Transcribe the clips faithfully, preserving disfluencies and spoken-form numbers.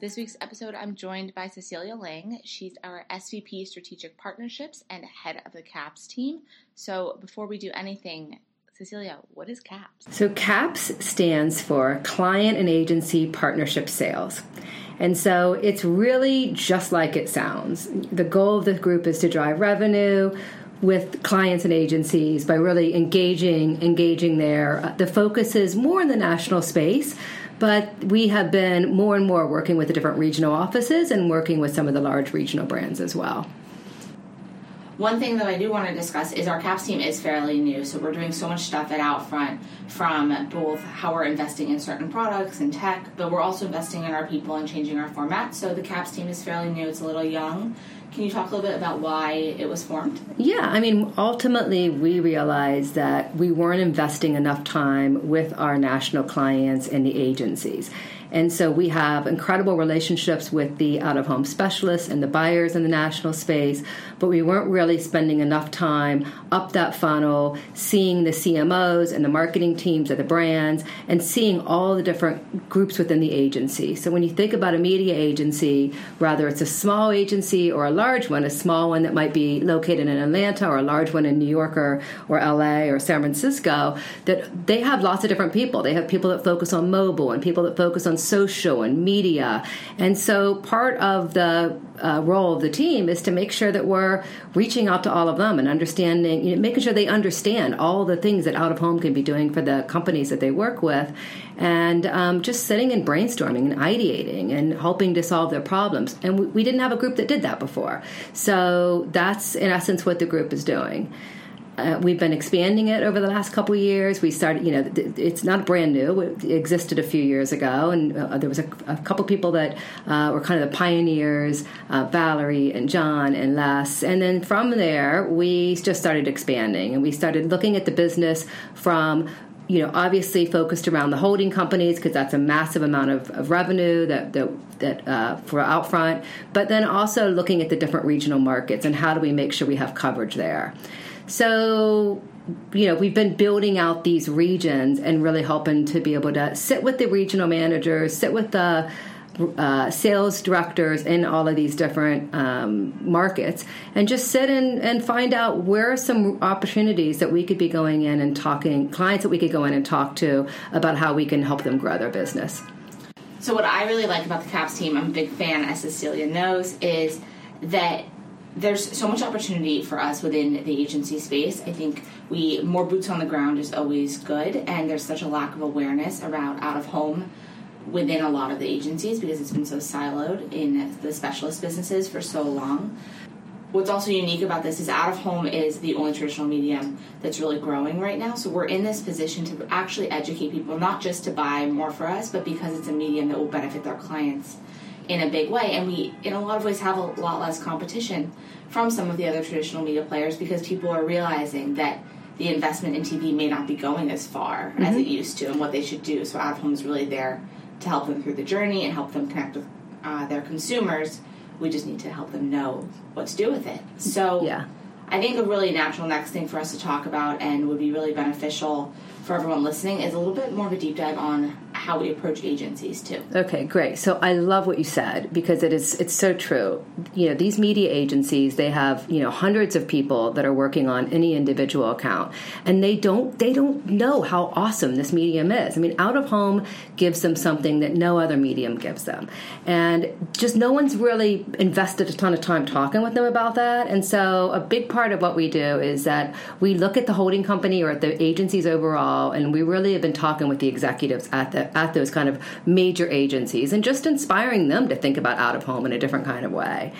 This week's episode, I'm joined by Cecilia Lang. She's our S V P Strategic Partnerships and head of the CAPS team. So before we do anything, Cecilia, what is CAPS? So CAPS stands for Client and Agency Partnership Sales. And so it's really just like it sounds. The goal of the group is to drive revenue with clients and agencies by really engaging, engaging there. The focus is more in the national space, but we have been more and more working with the different regional offices and working with some of the large regional brands as well. One thing that I do want to discuss is our CAPS team is fairly new, so we're doing so much stuff at Outfront, from both how we're investing in certain products and tech, but we're also investing in our people and changing our format. So the CAPS team is fairly new. It's a little young. Can you talk a little bit about why it was formed? Yeah, I mean, ultimately, we realized that we weren't investing enough time with our national clients and the agencies. And so we have incredible relationships with the out-of-home specialists and the buyers in the national space, but we weren't really spending enough time up that funnel, seeing the C M Os and the marketing teams of the brands, and seeing all the different groups within the agency. So when you think about a media agency, whether it's a small agency or a large one, a small one that might be located in Atlanta or a large one in New York or, or L A or San Francisco, that they have lots of different people. They have people that focus on mobile and people that focus on social and media. And so part of the uh, role of the team is to make sure that we're reaching out to all of them and understanding, you know, making sure they understand all the things that out of home can be doing for the companies that they work with, and um, just sitting and brainstorming and ideating and hoping to solve their problems. And we, we didn't have a group that did that before. So that's in essence what the group is doing. Uh, we've been expanding it over the last couple of years. We started, you know, it's not brand new. It existed a few years ago, and uh, there was a, a couple people that uh, were kind of the pioneers, uh, Valerie and John and Les. And then from there, we just started expanding, and we started looking at the business from, you know, obviously focused around the holding companies because that's a massive amount of, of revenue that that, that uh, for Outfront, but then also looking at the different regional markets and how do we make sure we have coverage there. So, you know, we've been building out these regions and really helping to be able to sit with the regional managers, sit with the uh, sales directors in all of these different um, markets, and just sit and, and find out where are some opportunities that we could be going in and talking, clients that we could go in and talk to about how we can help them grow their business. So what I really like about the CAPS team, I'm a big fan, as Cecilia knows, is that there's so much opportunity for us within the agency space. I think we more boots on the ground is always good, and there's such a lack of awareness around out-of-home within a lot of the agencies because it's been so siloed in the specialist businesses for so long. What's also unique about this is out-of-home is the only traditional medium that's really growing right now, so we're in this position to actually educate people, not just to buy more for us, but because it's a medium that will benefit their clients in a big way. And we, in a lot of ways, have a lot less competition from some of the other traditional media players because people are realizing that the investment in T V may not be going as far mm-hmm. as it used to and what they should do. So out of home is really there to help them through the journey and help them connect with uh, their consumers. We just need to help them know what to do with it. So yeah. I think a really natural next thing for us to talk about and would be really beneficial for everyone listening is a little bit more of a deep dive on how we approach agencies too. Okay, great. So I love what you said because it is it's so true. You know, these media agencies, they have, you know, hundreds of people that are working on any individual account, and they don't they don't know how awesome this medium is. I mean, out of home gives them something that no other medium gives them. And just no one's really invested a ton of time talking with them about that. And so a big part of what we do is that we look at the holding company or at the agencies overall, and we really have been talking with the executives at the, at those kind of major agencies and just inspiring them to think about out-of-home in a different kind of way.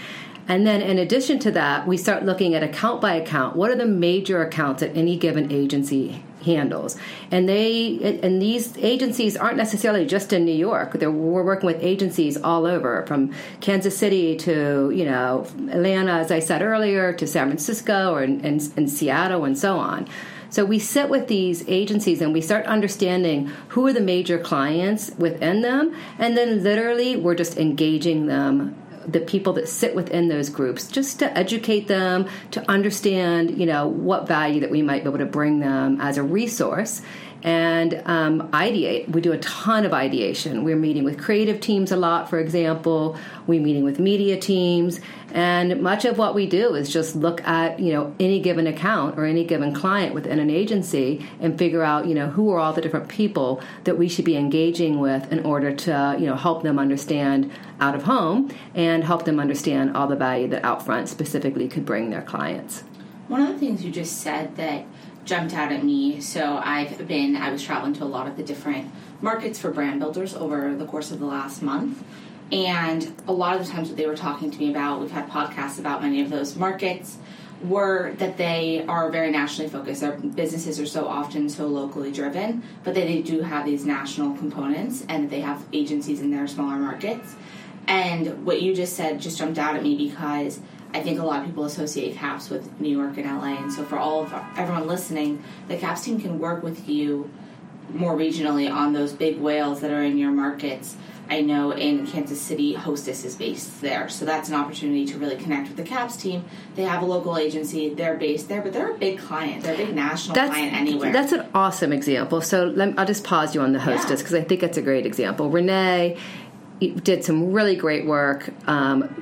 And then in addition to that, we start looking at account by account. What are the major accounts that any given agency handles? And they and these agencies aren't necessarily just in New York. They're, we're working with agencies all over, from Kansas City to, you know, Atlanta, as I said earlier, to San Francisco or in, in, in Seattle and so on. So we sit with these agencies and we start understanding who are the major clients within them, and then literally we're just engaging them the people that sit within those groups, just to educate them, to understand, you know, what value that we might be able to bring them as a resource. And um, ideate. We do a ton of ideation. We're meeting with creative teams a lot, for example. We're meeting with media teams. And much of what we do is just look at, you know, any given account or any given client within an agency and figure out, you know, who are all the different people that we should be engaging with in order to, you know, help them understand out of home and help them understand all the value that Outfront specifically could bring their clients. One of the things you just said that jumped out at me. So I've been, I was traveling to a lot of the different markets for brand builders over the course of the last month. And a lot of the times what they were talking to me about, we've had podcasts about many of those markets, were that they are very nationally focused. Their businesses are so often so locally driven, but that they do have these national components and that they have agencies in their smaller markets. And what you just said just jumped out at me because I think a lot of people associate CAPS with New York and L A, and so for all of our, everyone listening, the CAPS team can work with you more regionally on those big whales that are in your markets. I know in Kansas City, Hostess is based there, so that's an opportunity to really connect with the CAPS team. They have a local agency, they're based there, but they're a big client. They're a big national that's, client anywhere. That's an awesome example. So let me, I'll just pause you on the Hostess because yeah. I think that's a great example. Renee did some really great work um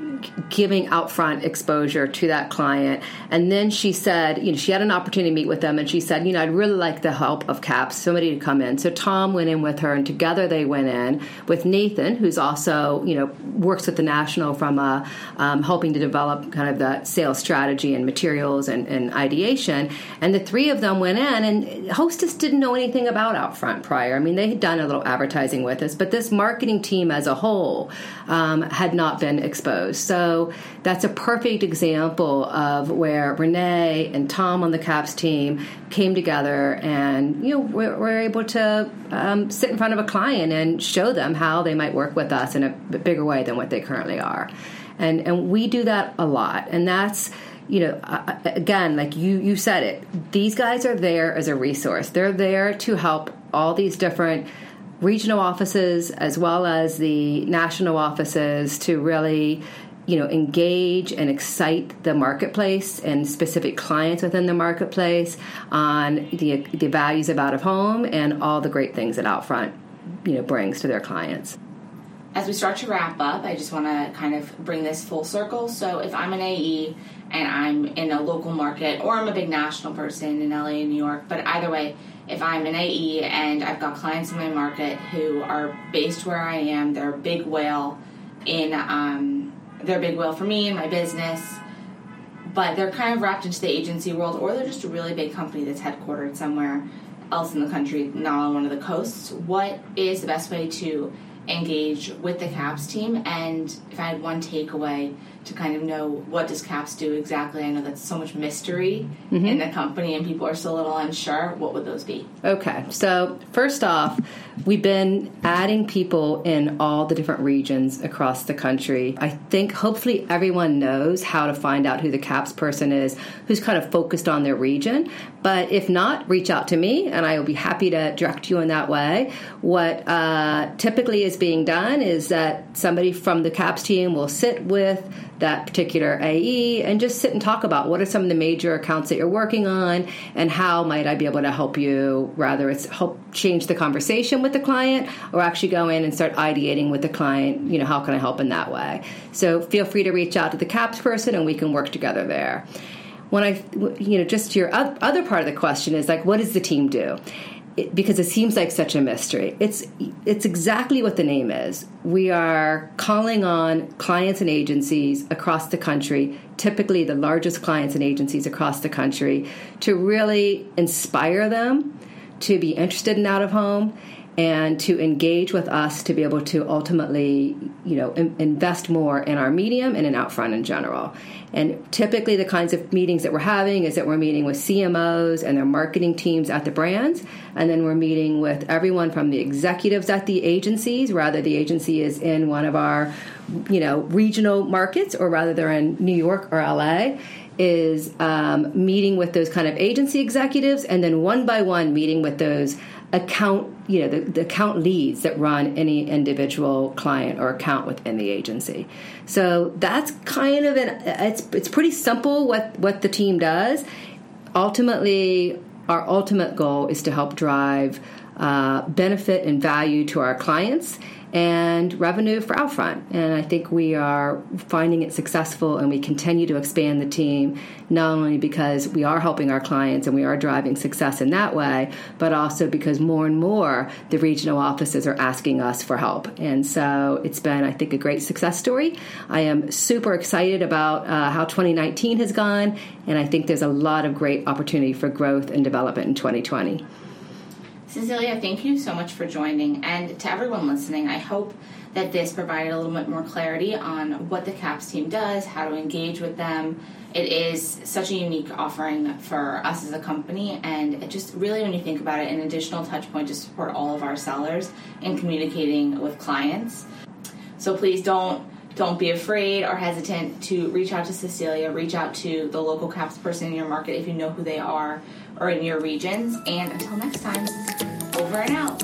giving Outfront exposure to that client. And then she said, you know, she had an opportunity to meet with them, and she said, you know, I'd really like the help of CAPS, somebody to come in. So Tom went in with her, and together they went in with Nathan, who's also, you know, works with the national from a, um, helping to develop kind of the sales strategy and materials and, and ideation. And the three of them went in, and Hostess didn't know anything about Outfront prior. I mean, they had done a little advertising with us, but this marketing team as a whole um, had not been exposed. So that's a perfect example of where Renee and Tom on the CAPS team came together, and, you know, we're, we're able to um, sit in front of a client and show them how they might work with us in a bigger way than what they currently are. And and we do that a lot. And that's, you know, uh, again, like you, you said it, these guys are there as a resource. They're there to help all these different regional offices as well as the national offices to really, you know, engage and excite the marketplace and specific clients within the marketplace on the the values of out of home and all the great things that Outfront, you know, brings to their clients. As we start to wrap up, I just want to kind of bring this full circle. So if I'm an A E and I'm in a local market, or I'm a big national person in L A and New York, but either way, if I'm an A E and I've got clients in my market who are based where I am, they're a big whale in um they're a big whale for me and my business, but they're kind of wrapped into the agency world, or they're just a really big company that's headquartered somewhere else in the country, not on one of the coasts. What is the best way to engage with the CAPS team? And if I had one takeaway to kind of know, what does CAPS do exactly? I know that's so much mystery mm-hmm. in the company, and people are still a little unsure. What would those be? Okay, so first off, we've been adding people in all the different regions across the country. I think hopefully everyone knows how to find out who the CAPS person is who's kind of focused on their region. But if not, reach out to me, and I will be happy to direct you in that way. What uh, typically is being done is that somebody from the CAPS team will sit with that particular A E and just sit and talk about what are some of the major accounts that you're working on and how might I be able to help you, rather it's help change the conversation with the client or actually go in and start ideating with the client, you know, how can I help in that way? So feel free to reach out to the CAPS person and we can work together there. When I, you know, just your other part of the question is like, what does the team do? It, because it seems like such a mystery. It's it's exactly what the name is. We are calling on clients and agencies across the country, typically the largest clients and agencies across the country, to really inspire them to be interested in out of home and to engage with us to be able to ultimately, you know, in, invest more in our medium and in Outfront in general. And typically the kinds of meetings that we're having is that we're meeting with C M Os and their marketing teams at the brands, and then we're meeting with everyone from the executives at the agencies, rather the agency is in one of our, you know, regional markets, or rather they're in New York or L A, is um, meeting with those kind of agency executives, and then one by one meeting with those account, you know, the, the account leads that run any individual client or account within the agency. So that's kind of an, it's it's pretty simple what, what the team does. Ultimately, our ultimate goal is to help drive uh, benefit and value to our clients and revenue for Outfront. And I think we are finding it successful, and we continue to expand the team, not only because we are helping our clients and we are driving success in that way, but also because more and more the regional offices are asking us for help. And so it's been, I think, a great success story. I am super excited about uh, how twenty nineteen has gone, and I think there's a lot of great opportunity for growth and development in twenty twenty. Cecilia, thank you so much for joining. And to everyone listening, I hope that this provided a little bit more clarity on what the CAPS team does, how to engage with them. It is such a unique offering for us as a company, and it just really, when you think about it, an additional touch point to support all of our sellers in communicating with clients. So please don't Don't be afraid or hesitant to reach out to Cecilia, reach out to the local CAPS person in your market if you know who they are or in your regions. And until next time, over and out.